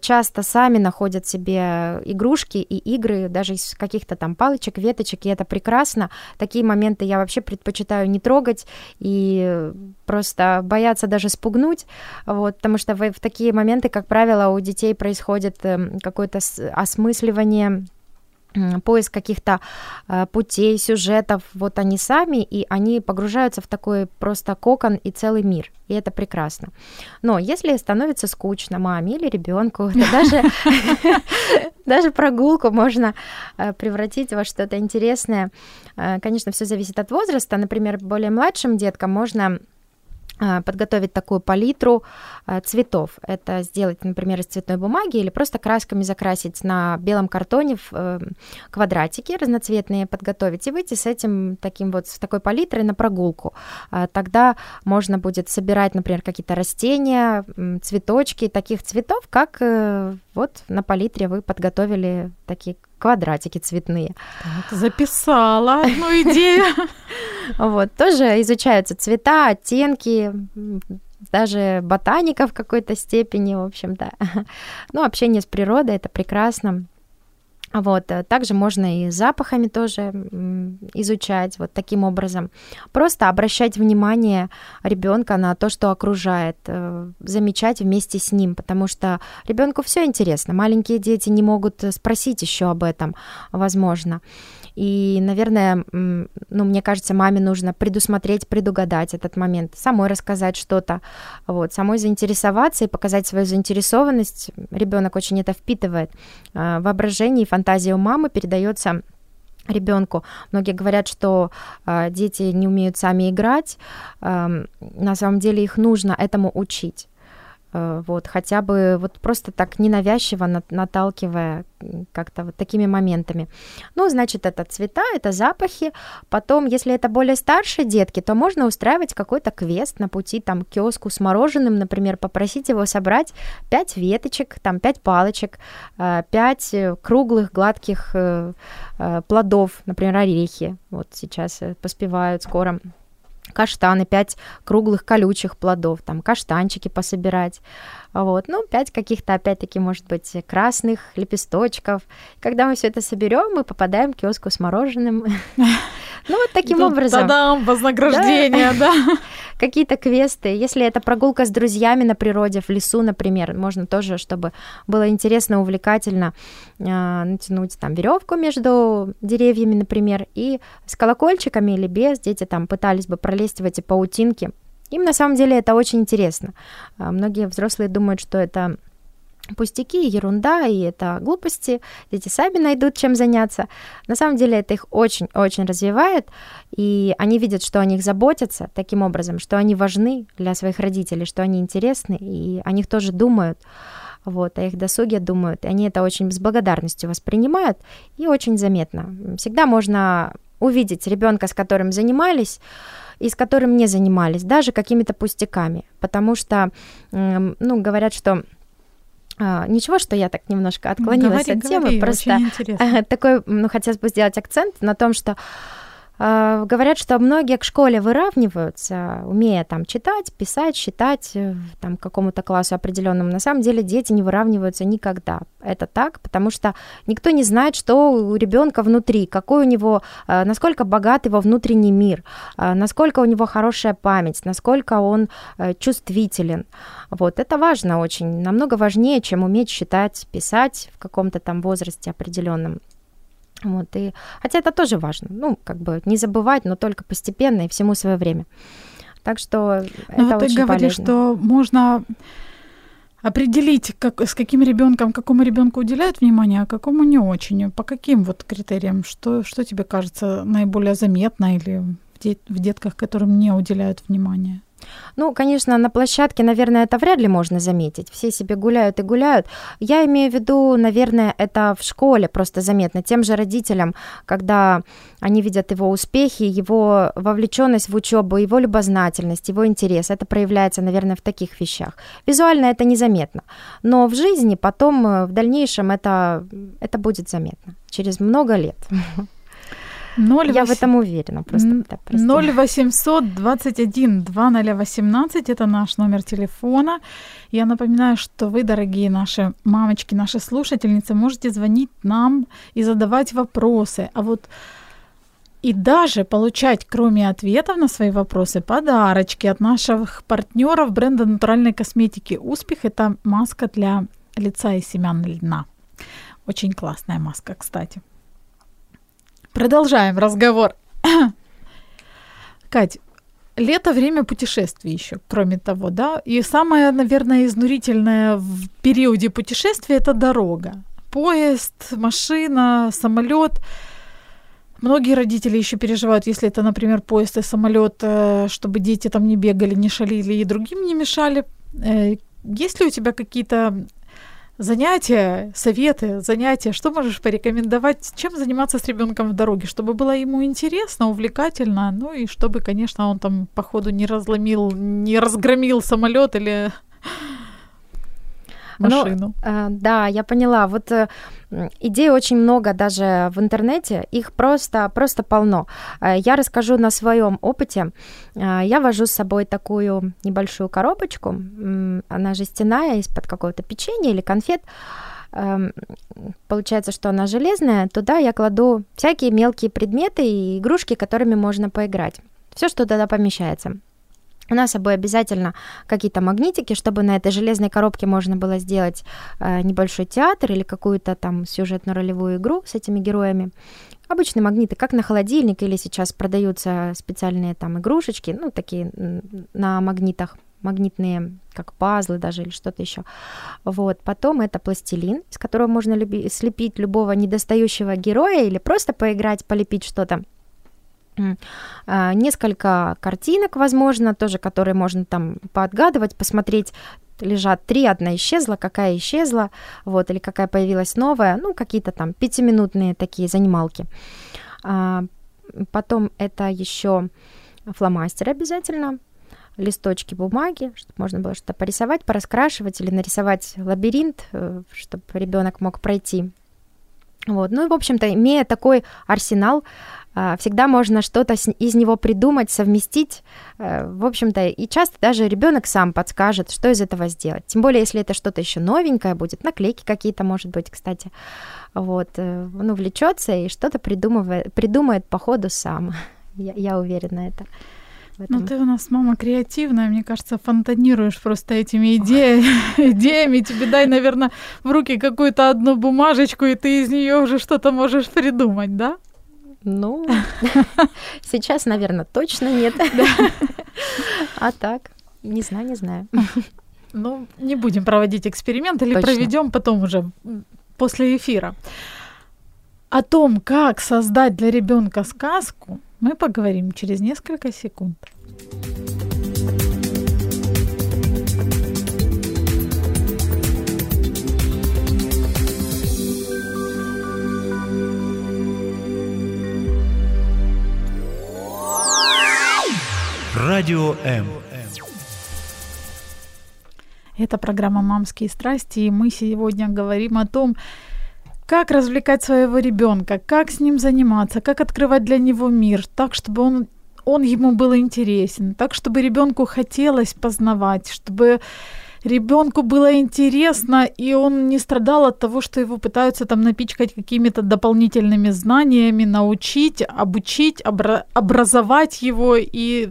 часто сами находят себе игрушки и игры, даже из каких-то там палочек, веточек, и это прекрасно. Такие моменты я вообще предпочитаю не трогать и просто бояться даже спугнуть, вот, потому что в такие моменты, как правило, у детей происходит какое-то осмысливание, поиск каких-то э, путей, сюжетов, вот они сами, и они погружаются в такой просто кокон и целый мир, и это прекрасно. Но если становится скучно маме или ребенку, то даже, даже прогулку можно превратить во что-то интересное. Конечно, все зависит от возраста. Например, более младшим деткам можно подготовить такую палитру цветов. Это сделать, например, из цветной бумаги или просто красками закрасить на белом картоне в квадратики разноцветные, подготовить и выйти с этим таким вот, с такой палитрой на прогулку. Тогда можно будет собирать, например, какие-то растения, цветочки таких цветов, как вот на палитре вы подготовили такие квадратики цветные. Так, записала одну идею. Вот, тоже изучаются цвета, оттенки, даже ботаника в какой-то степени, в общем-то. Ну, общение с природой — это прекрасно. Вот, также можно и запахами тоже изучать вот таким образом. Просто обращать внимание ребенка на то, что окружает, замечать вместе с ним, потому что ребенку все интересно. Маленькие дети не могут спросить еще об этом, возможно. И, наверное, ну, мне кажется, маме нужно предусмотреть, предугадать этот момент, самой рассказать что-то, вот, самой заинтересоваться и показать свою заинтересованность. Ребенок очень это впитывает. Воображение и фантазия у мамы передается ребенку. Многие говорят, что э, дети не умеют сами играть. Э, на самом деле их нужно этому учить. Э, вот, хотя бы вот просто так ненавязчиво на- наталкивая как-то вот такими моментами. Ну, значит, это цвета, это запахи. Потом, если это более старшие детки, то можно устраивать какой-то квест на пути там к киоску с мороженым, например, попросить его собрать пять веточек, там пять палочек, пять круглых гладких плодов, например, орехи. Вот сейчас поспевают скоро. Каштаны, пять круглых колючих плодов, там каштанчики пособирать, вот, ну, пять каких-то, опять-таки, может быть, красных лепесточков. Когда мы все это соберем, мы попадаем к киоску с мороженым. Ну, вот таким образом. Та-дам, вознаграждение, да. Какие-то квесты. Если это прогулка с друзьями на природе, в лесу, например, можно тоже, чтобы было интересно, увлекательно, натянуть там веревку между деревьями, например, и с колокольчиками или без, дети там пытались бы пролезть в эти паутинки. Им на самом деле это очень интересно. Многие взрослые думают, что это пустяки, ерунда, и это глупости. Дети сами найдут, чем заняться. На самом деле это их очень-очень развивает, и они видят, что о них заботятся таким образом, что они важны для своих родителей, что они интересны, и о них тоже думают, вот, о их досуге думают. И они это очень с благодарностью воспринимают, и очень заметно. Всегда можно увидеть ребенка, с которым занимались, и с которым не занимались, даже какими-то пустяками, потому что, ну, говорят, что... А, ничего, что я так немножко отклонилась говори, от темы, говори, просто такой, ну, хотелось бы сделать акцент на том, что Э, говорят, что многие к школе выравниваются, умея там читать, писать, считать, там, к какому-то классу определенному. На самом деле дети не выравниваются никогда. Это так, потому что никто не знает, что у ребенка внутри, какой у него, э, насколько богат его внутренний мир, э, насколько у него хорошая память, насколько он э, чувствителен. Вот, это важно очень, намного важнее, чем уметь считать, писать в каком-то там возрасте определенном. Вот, и, хотя это тоже важно, ну, как бы не забывать, но только постепенно и всему свое время. Так что но это вот очень ты говоришь, полезно. Что можно определить, как, с каким ребенком, какому ребенку уделяют внимание, а какому не очень. По каким вот критериям? Что, что тебе кажется наиболее заметно или в, дет, в детках, которым не уделяют внимания? Ну, конечно, на площадке, наверное, это вряд ли можно заметить. Все себе гуляют и гуляют. Я имею в виду, наверное, это в школе просто заметно. Тем же родителям, когда они видят его успехи, его вовлеченность в учебу, его любознательность, его интерес. Это проявляется, наверное, в таких вещах. Визуально это незаметно. Но в жизни потом, в дальнейшем, это, это будет заметно. Через много лет. ноль восемь... Я в этом уверена. Просто, да, ноль восемьсот двадцать один двадцать ноль восемнадцать это наш номер телефона. Я напоминаю, что вы, дорогие наши мамочки, наши слушательницы, можете звонить нам и задавать вопросы. А вот и даже получать, кроме ответов на свои вопросы, подарочки от наших партнеров бренда натуральной косметики «Успех». Это маска для лица и семян льна. Очень классная маска, кстати. Продолжаем разговор. Кать, лето — время путешествий еще, кроме того, да? И самое, наверное, изнурительное в периоде путешествия — это дорога. Поезд, машина, самолет. Многие родители еще переживают, если это, например, поезд и самолет, чтобы дети там не бегали, не шалили и другим не мешали. Есть ли у тебя какие-то... занятия, советы, занятия, что можешь порекомендовать, чем заниматься с ребенком в дороге, чтобы было ему интересно, увлекательно, ну и чтобы, конечно, он там по ходу не разломил, не разгромил самолет или машину. Ну, да, я поняла. Вот идей очень много даже в интернете, их просто, просто полно. Я расскажу на своем опыте. Я вожу с собой такую небольшую коробочку, она жестяная, из-под какого-то печенья или конфет. Получается, что она железная. Туда я кладу всякие мелкие предметы и игрушки, которыми можно поиграть. Все, что туда помещается. У нас с собой обязательно какие-то магнитики, чтобы на этой железной коробке можно было сделать э, небольшой театр или какую-то там сюжетно-ролевую игру с этими героями. Обычные магниты, как на холодильник, или сейчас продаются специальные там игрушечки, ну, такие на магнитах, магнитные, как пазлы даже или что-то еще. Вот. Потом это пластилин, из которого можно люби- слепить любого недостающего героя или просто поиграть, полепить что-то. Несколько картинок, возможно, тоже, которые можно там поотгадывать, посмотреть. Лежат три, одна исчезла, какая исчезла, вот, или какая появилась новая. Ну, какие-то там пятиминутные такие занималки. Потом это еще фломастеры обязательно, листочки бумаги, чтобы можно было что-то порисовать, пораскрашивать или нарисовать лабиринт, чтобы ребенок мог пройти. Вот. Ну и, в общем-то, имея такой арсенал, всегда можно что-то из него придумать, совместить. В общем-то, и часто даже ребенок сам подскажет, что из этого сделать. Тем более, если это что-то еще новенькое будет, наклейки какие-то, может быть, кстати. Вот. Он увлечется и что-то придумывает, придумает по ходу сам. Я, я уверена это. Ну, ты у нас, мама, креативная, мне кажется, фонтанируешь просто этими идеями, идеями. Тебе дай, наверное, в руки какую-то одну бумажечку, и ты из нее уже что-то можешь придумать, да? Ну, сейчас, наверное, точно нет. А так, не знаю, не знаю. Ну, не будем проводить эксперимент, или проведем потом уже, после эфира. О том, как создать для ребенка сказку, мы поговорим через несколько секунд. Радио М. Это программа «Мамские страсти», и мы сегодня говорим о том, Как развлекать своего ребенка, как с ним заниматься, как открывать для него мир, так, чтобы он, он ему был интересен, так, чтобы ребенку хотелось познавать, чтобы ребенку было интересно, и он не страдал от того, что его пытаются там напичкать какими-то дополнительными знаниями, научить, обучить, обра- образовать его и...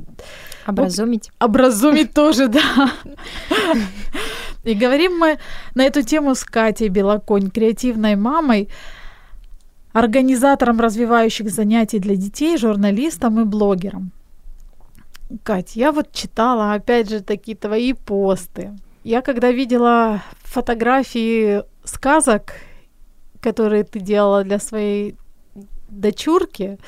Образумить. Вот, образумить тоже, да. И говорим мы на эту тему с Катей Белоконь, креативной мамой, организатором развивающих занятий для детей, журналистом и блогером. Кать, я вот читала, опять же, такие твои посты. Я когда видела фотографии сказок, которые ты делала для своей дочурки,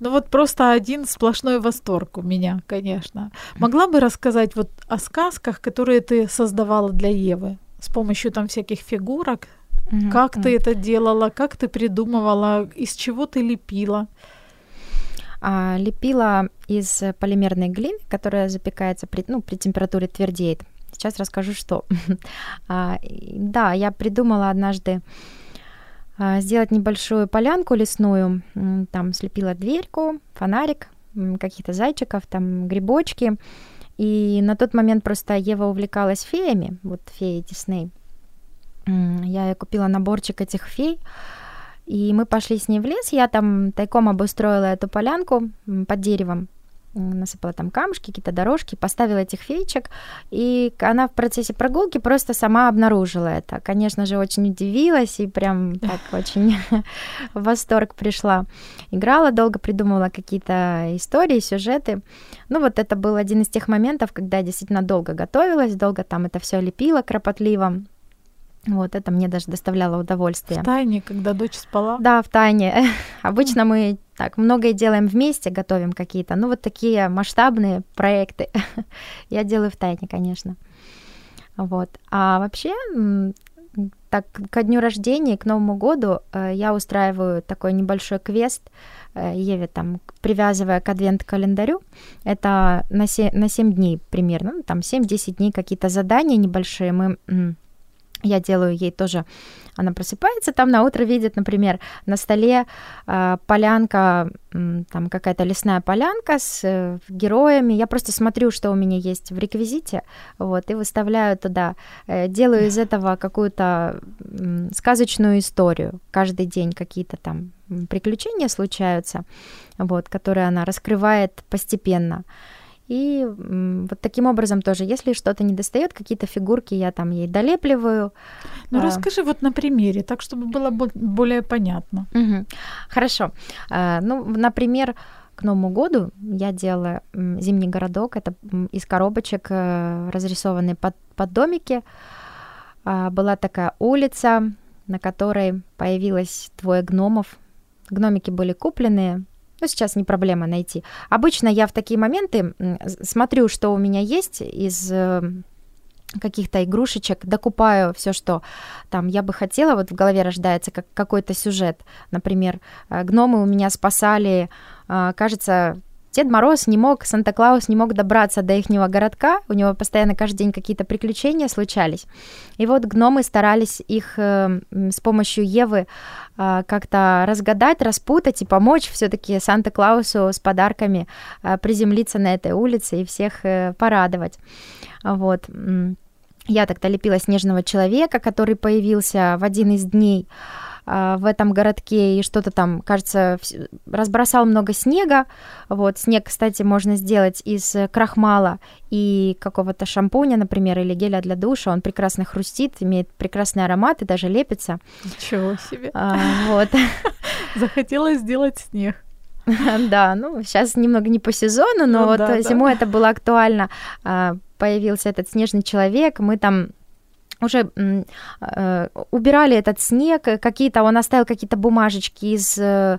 ну вот просто один сплошной восторг у меня, конечно. Могла бы рассказать вот о сказках, которые ты создавала для Евы с помощью там всяких фигурок? Mm-hmm. Как mm-hmm. ты это делала, как ты придумывала, из чего ты лепила? А, лепила из полимерной глины, которая запекается при, ну, при температуре твердеет. Сейчас расскажу, что. а, да, я придумала однажды сделать небольшую полянку лесную, там слепила дверьку, фонарик, каких-то зайчиков, там грибочки. И на тот момент просто Ева увлекалась феями, вот феи Дисней. Я купила наборчик этих фей, и мы пошли с ней в лес. Я там тайком обустроила эту полянку под деревом, насыпала там камушки, какие-то дорожки, поставила этих феечек, и она в процессе прогулки просто сама обнаружила это. Конечно же, очень удивилась и прям так очень в восторг пришла. Играла долго, придумывала какие-то истории, сюжеты. Ну вот это был один из тех моментов, когда я действительно долго готовилась, долго там это все лепила кропотливо. Вот это мне даже доставляло удовольствие. В тайне, когда дочь спала? Да, в тайне. Обычно мы так многое делаем вместе, готовим какие-то. Ну вот такие масштабные проекты я делаю в тайне, конечно. Вот. А вообще, так ко дню рождения, к Новому году я устраиваю такой небольшой квест Еве, там, привязывая к адвент-календарю. Это на семь дней примерно, ну, там семь-десять дней какие-то задания небольшие мы... Я делаю ей тоже, она просыпается, там на утро видит, например, на столе э, полянка, э, там какая-то лесная полянка с э, героями. Я просто смотрю, что у меня есть в реквизите, вот, и выставляю туда. Э, делаю из этого какую-то э, сказочную историю. Каждый день какие-то там приключения случаются, вот, которые она раскрывает постепенно. И вот таким образом тоже, если что-то недостает, какие-то фигурки я там ей долепливаю. Ну, а... расскажи вот на примере, так, чтобы было более понятно. Угу. Хорошо. А, ну, например, к Новому году я делала зимний городок. Это из коробочек, разрисованные под, под домики. А, была такая улица, на которой появилось двое гномов. Гномики были купленные. Ну, сейчас не проблема найти. Обычно я в такие моменты смотрю, что у меня есть из каких-то игрушечек, докупаю все, что там я бы хотела. Вот в голове рождается как какой-то сюжет. Например, гномы у меня спасали, кажется... Дед Мороз не мог, Санта-Клаус не мог добраться до ихнего городка, у него постоянно каждый день какие-то приключения случались. И вот гномы старались их э, с помощью Евы э, как-то разгадать, распутать и помочь все-таки Санта-Клаусу с подарками э, приземлиться на этой улице и всех э, порадовать. Вот. Я тогда лепила снежного человека, который появился в один из дней в этом городке, и что-то там, кажется, разбросал много снега. Вот, снег, кстати, можно сделать из крахмала и какого-то шампуня, например, или геля для душа. Он прекрасно хрустит, имеет прекрасный аромат и даже лепится. Ничего себе. А, вот. Захотелось сделать снег. Да, ну, сейчас немного не по сезону, но вот зимой это было актуально. Появился этот снежный человек, мы там уже э, убирали этот снег, какие-то, он оставил какие-то бумажечки из э,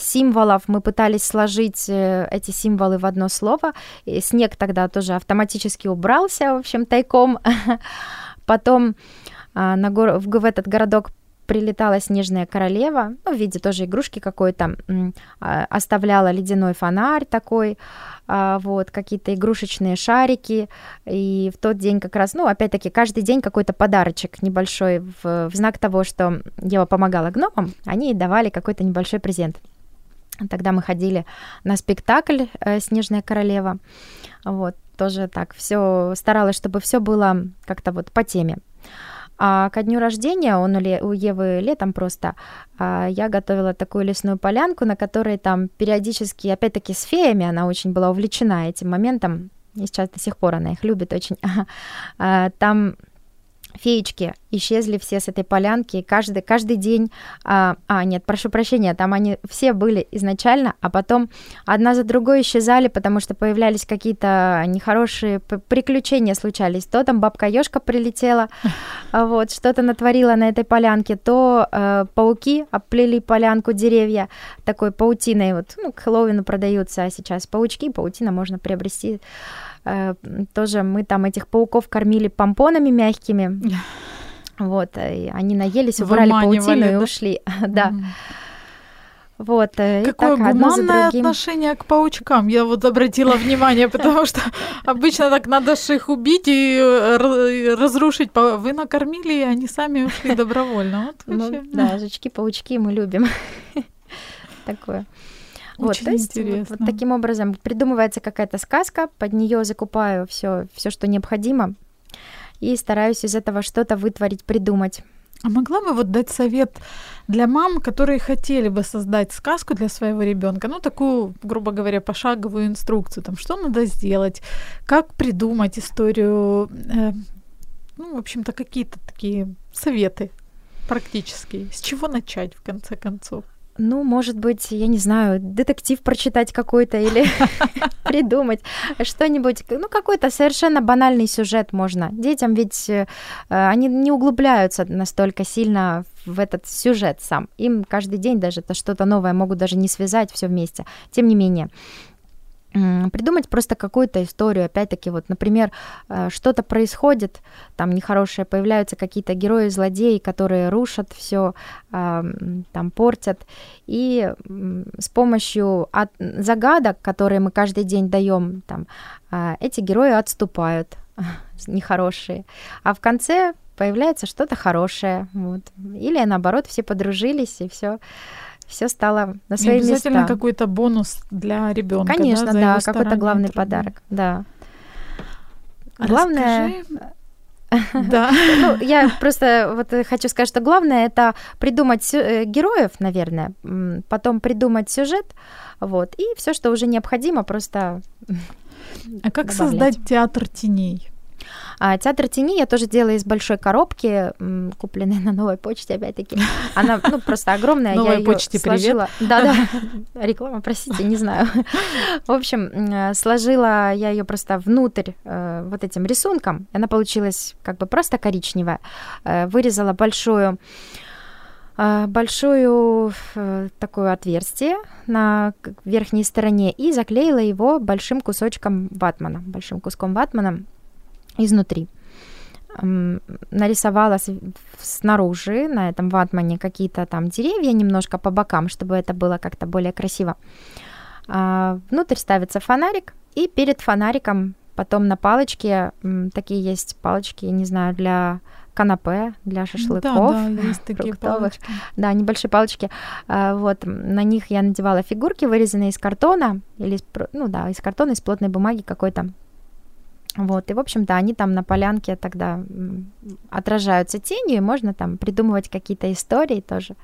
символов, мы пытались сложить эти символы в одно слово, и снег тогда тоже автоматически убрался, в общем, тайком. Потом э, на гор- в, в этот городок прилетала Снежная королева, ну, в виде тоже игрушки какой-то, оставляла ледяной фонарь такой, вот, какие-то игрушечные шарики, и в тот день как раз, ну, опять-таки, каждый день какой-то подарочек небольшой в, в знак того, что Ева помогала гномам, они давали какой-то небольшой презент. Тогда мы ходили на спектакль «Снежная королева», вот, тоже так, все старалась, чтобы все было как-то вот по теме. А ко дню рождения, он у Евы летом просто, я готовила такую лесную полянку, на которой там периодически, опять-таки с феями, она очень была увлечена этим моментом, и сейчас до сих пор она их любит очень, там феечки исчезли все с этой полянки, каждый, каждый день, а, а нет, прошу прощения, там они все были изначально, а потом одна за другой исчезали, потому что появлялись какие-то нехорошие приключения случались, то там бабка-ёшка прилетела, вот, что-то натворила на этой полянке, то э, пауки оплели полянку, деревья такой паутиной, вот, ну, к Хэллоуину продаются, а сейчас паучки, паутина можно приобрести. Тоже мы там этих пауков кормили помпонами мягкими, вот, и они наелись, убрали паутину, да? И ушли, да. Mm. Вот, какое гуманное отношение к паучкам, я вот обратила внимание, потому что обычно так надо же их убить и разрушить. Вы накормили, и они сами ушли добровольно. Да, жучки-паучки мы любим. Такое. Вот, то есть, вот, вот таким образом придумывается какая-то сказка, под нее закупаю все, все, что необходимо, и стараюсь из этого что-то вытворить, придумать. А могла бы вот дать совет для мам, которые хотели бы создать сказку для своего ребенка, ну такую, грубо говоря, пошаговую инструкцию, там, что надо сделать, как придумать историю, э, ну, в общем-то, какие-то такие советы практические, с чего начать в конце концов? Ну, может быть, я не знаю, детектив прочитать какой-то или придумать что-нибудь. Ну, какой-то совершенно банальный сюжет можно. Детям ведь э, они не углубляются настолько сильно в этот сюжет сам. Им каждый день даже что-то новое могут даже не связать все вместе. Тем не менее, э, придумать просто какую-то историю. Опять-таки, вот, например, э, что-то происходит, там нехорошее, появляются какие-то герои-злодеи, которые рушат все. Там портят, и с помощью от... загадок, которые мы каждый день даем, там, эти герои отступают, нехорошие, а в конце появляется что-то хорошее, вот. Или наоборот, все подружились, и все все стало на свои места. Обязательно какой-то бонус для ребенка. Конечно, да, да, какой-то главный подарок, да. А главное... Расскажи... Да. Ну, я просто вот хочу сказать, что главное это придумать сю- героев, наверное, потом придумать сюжет, вот, и все, что уже необходимо, просто. А как добавлять. Создать театр теней? А, театр теней я тоже делаю из большой коробки, купленной на новой почте, опять-таки. Она, ну, просто огромная. Новой почте сложила... привет. Да-да, реклама, простите, не знаю. В общем, сложила я ее просто внутрь вот этим рисунком. Она получилась как бы просто коричневая. Вырезала большую... большую такое отверстие на верхней стороне и заклеила его большим кусочком ватмана, большим куском ватмана. Изнутри. Нарисовала снаружи на этом ватмане какие-то там деревья немножко по бокам, чтобы это было как-то более красиво. Внутрь ставится фонарик, и перед фонариком потом на палочке, такие есть палочки, не знаю, для канапе, для шашлыков. Да, да, есть такие фруктовых. Палочки. Да, небольшие палочки. Вот, на них я надевала фигурки, вырезанные из картона, или, ну да, из картона, из плотной бумаги какой-то. Вот, и, в общем-то, они там на полянке тогда отражаются тенью, и можно там придумывать какие-то истории тоже.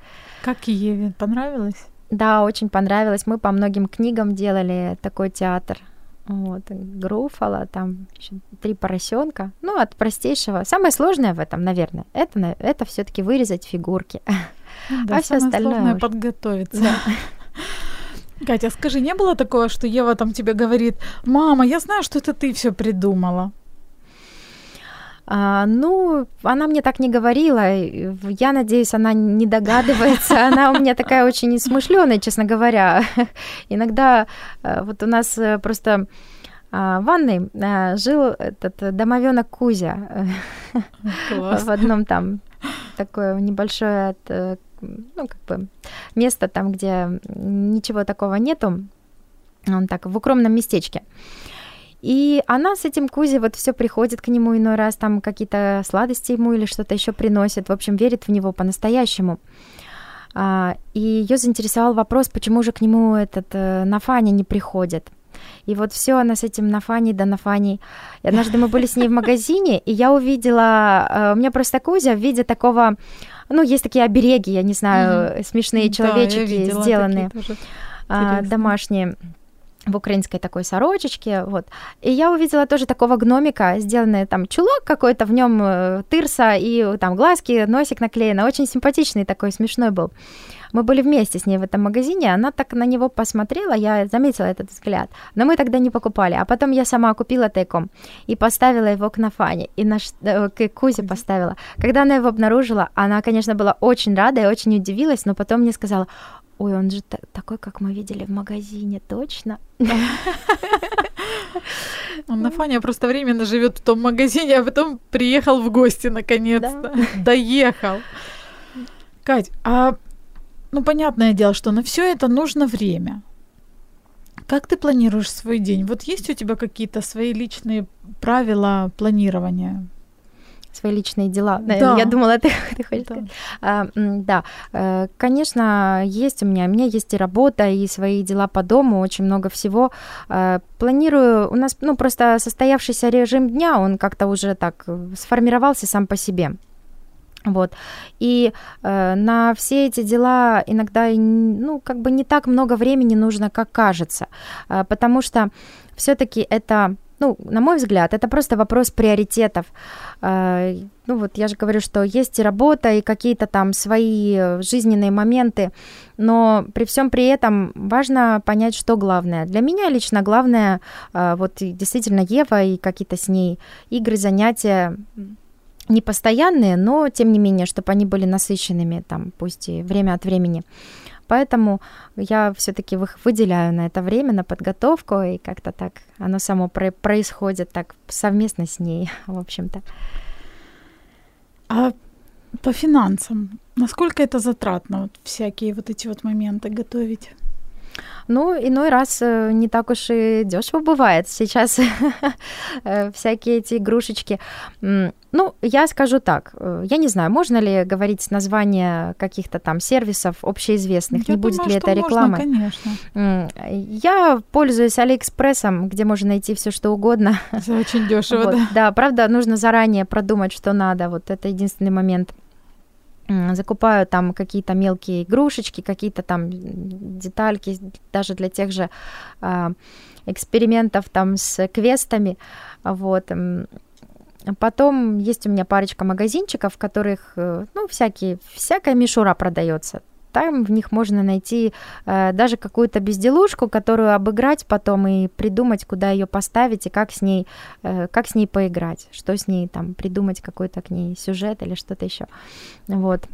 Как и Еве, понравилось? Да, очень понравилось. Мы по многим книгам делали такой театр. Вот, Груффало, там еще три поросенка. Ну, от простейшего. Самое сложное в этом, наверное, это, это все-таки вырезать фигурки. Да, а все остальное сложное подготовиться. Да. Катя, скажи, не было такого, что Ева там тебе говорит: «Мама, я знаю, что это ты все придумала»? А, ну, она мне так не говорила. Я надеюсь, она не догадывается. Она у меня такая очень смышленая, честно говоря. Иногда вот у нас просто в ванной жил этот домовенок Кузя в одном там такое небольшое от, ну, как бы место там, где ничего такого нету, он так в укромном местечке. И она с этим Кузей вот все приходит к нему иной раз, там какие-то сладости ему или что-то еще приносит, в общем, верит в него по-настоящему. И ее заинтересовал вопрос, почему же к нему этот Нафаня не приходит. И вот все она с этим Нафаней да Нафаней. И однажды мы были с ней в магазине, и я увидела, у меня просто Кузя в виде такого, ну, есть такие обереги, я не знаю, mm-hmm. смешные человечки, да, сделанные, домашние, в украинской такой сорочечке, вот. И я увидела тоже такого гномика, сделанный там чулок какой-то, в нем тырса и там глазки, носик наклеен, очень симпатичный такой, смешной был. Мы были вместе с ней в этом магазине, она так на него посмотрела, я заметила этот взгляд, но мы тогда не покупали, а потом я сама купила тайком и поставила его к Нафане, и на ш... к Кузе поставила. Когда она его обнаружила, она, конечно, была очень рада и очень удивилась, но потом мне сказала: ой, он же такой, как мы видели в магазине, точно. Он Нафаня просто временно живет в том магазине, а потом приехал в гости наконец-то. Да. Доехал. Кать, а ну понятное дело, что на все это нужно время. Как ты планируешь свой день? Вот есть у тебя какие-то свои личные правила планирования? Свои личные дела. Да. Я думала, ты, ты хочешь да. сказать. А, да, конечно, есть у меня. У меня есть и работа, и свои дела по дому, очень много всего. Планирую, у нас ну, просто состоявшийся режим дня, он как-то уже так сформировался сам по себе. Вот. И э, на все эти дела иногда, ну, как бы не так много времени нужно, как кажется, э, потому что все-таки это, ну, на мой взгляд, это просто вопрос приоритетов. Э, ну, вот я же говорю, что есть и работа, и какие-то там свои жизненные моменты, но при всем при этом важно понять, что главное. Для меня лично главное, э, вот действительно Ева и какие-то с ней игры, занятия, не постоянные, но тем не менее, чтобы они были насыщенными, там, пусть и время от времени. Поэтому я все-таки выделяю на это время, на подготовку, и как-то так оно само про- происходит так совместно с ней, в общем-то. А по финансам, насколько это затратно, вот, всякие вот эти вот моменты готовить? Ну, иной раз не так уж и дешево бывает. Сейчас всякие эти игрушечки. Ну, я скажу так, я не знаю, можно ли говорить название каких-то там сервисов общеизвестных, я не думаю, будет ли это реклама. Конечно. Я пользуюсь Алиэкспрессом, где можно найти все что угодно. Это очень дешево, вот, да. Да, правда, нужно заранее продумать, что надо. Вот это единственный момент. Закупаю там какие-то мелкие игрушечки, какие-то там детальки, даже для тех же э, экспериментов там с квестами, вот. Потом есть у меня парочка магазинчиков, в которых, ну, всякие, всякая мишура продается. Там в них можно найти э, даже какую-то безделушку, которую обыграть потом и придумать, куда ее поставить и как с ней, э, как с ней поиграть, что с ней там придумать, какой-то к ней сюжет или что-то еще. Вот.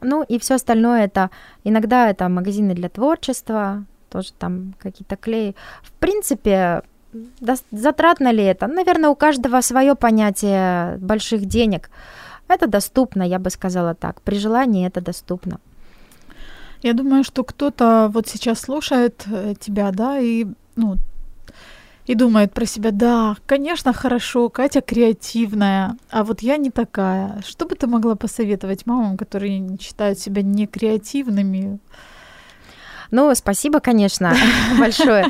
Ну и все остальное это иногда это магазины для творчества, тоже там какие-то клеи. В принципе, да, затратно ли это? Наверное, у каждого свое понятие больших денег. Это доступно, я бы сказала так. При желании это доступно. Я думаю, что кто-то вот сейчас слушает тебя, да, и, ну, и думает про себя: да, конечно, хорошо, Катя креативная, а вот я не такая. Что бы ты могла посоветовать мамам, которые считают себя не креативными? Ну, спасибо, конечно, большое.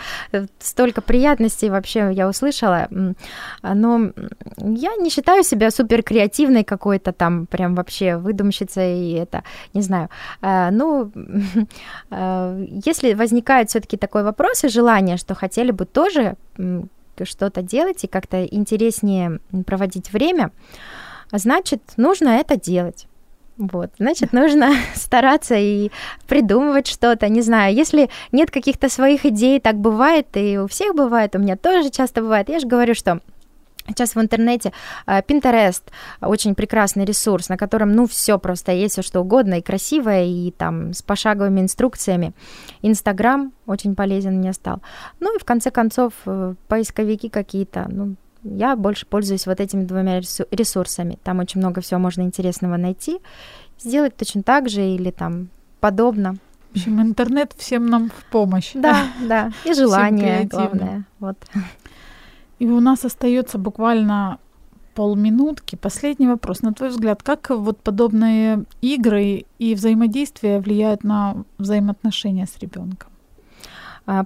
Столько приятностей вообще я услышала. Но я не считаю себя суперкреативной какой-то там, прям вообще выдумщицей, и это, не знаю. Ну, если возникает все-таки такой вопрос и желание, что хотели бы тоже что-то делать и как-то интереснее проводить время, значит, нужно это делать. Вот, значит, нужно стараться и придумывать что-то, не знаю, если нет каких-то своих идей, так бывает, и у всех бывает, у меня тоже часто бывает, я же говорю, что сейчас в интернете Pinterest очень прекрасный ресурс, на котором, ну, все просто, есть все что угодно, и красивое, и там с пошаговыми инструкциями, Инстаграм очень полезен мне стал, ну, и в конце концов поисковики какие-то, ну, Я больше пользуюсь вот этими двумя ресурсами. Там очень много всего можно интересного найти. Сделать точно так же или там подобно. В общем, интернет всем нам в помощь. Да, да. И желание главное. Вот. И у нас остается буквально полминутки. Последний вопрос. На твой взгляд, как вот подобные игры и взаимодействия влияют на взаимоотношения с ребенком?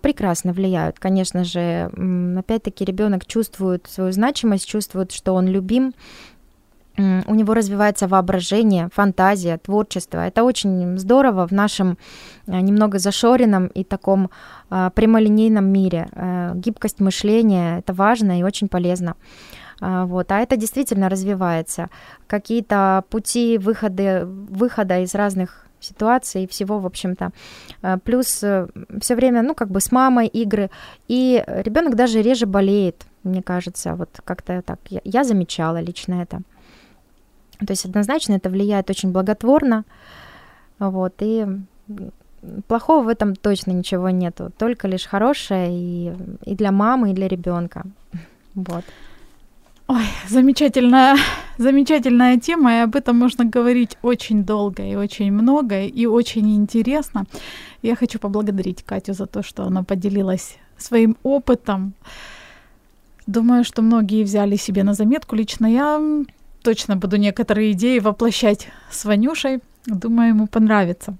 Прекрасно влияют. Конечно же, опять-таки, ребенок чувствует свою значимость, чувствует, что он любим. У него развивается воображение, фантазия, творчество. Это очень здорово в нашем немного зашоренном и таком прямолинейном мире. Гибкость мышления – это важно и очень полезно. Вот. А это действительно развивается. Какие-то пути выходы, выхода из разных ситуаций и всего, в общем-то. Плюс все время, ну, как бы с мамой игры. И ребенок даже реже болеет, мне кажется. Вот как-то так. Я замечала лично это. То есть однозначно это влияет очень благотворно, вот, и плохого в этом точно ничего нету, только лишь хорошее и, и для мамы, и для ребенка. Вот. Ой, замечательная, замечательная тема, и об этом можно говорить очень долго и очень много, и очень интересно. Я хочу поблагодарить Катю за то, что она поделилась своим опытом. Думаю, что многие взяли себе на заметку. Лично я точно буду некоторые идеи воплощать с Ванюшей. Думаю, ему понравится.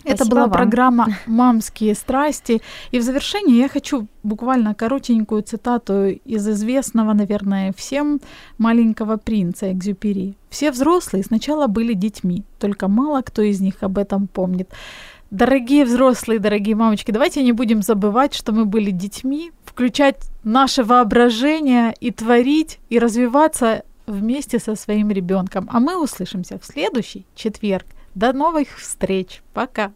Спасибо. Это была вам. Программа «Мамские страсти». И в завершении я хочу буквально коротенькую цитату из известного, наверное, всем «Маленького принца» Экзюпери. «Все взрослые сначала были детьми, только мало кто из них об этом помнит». Дорогие взрослые, дорогие мамочки, давайте не будем забывать, что мы были детьми, включать наше воображение и творить, и развиваться вместе со своим ребенком. А мы услышимся в следующий четверг. До новых встреч. Пока.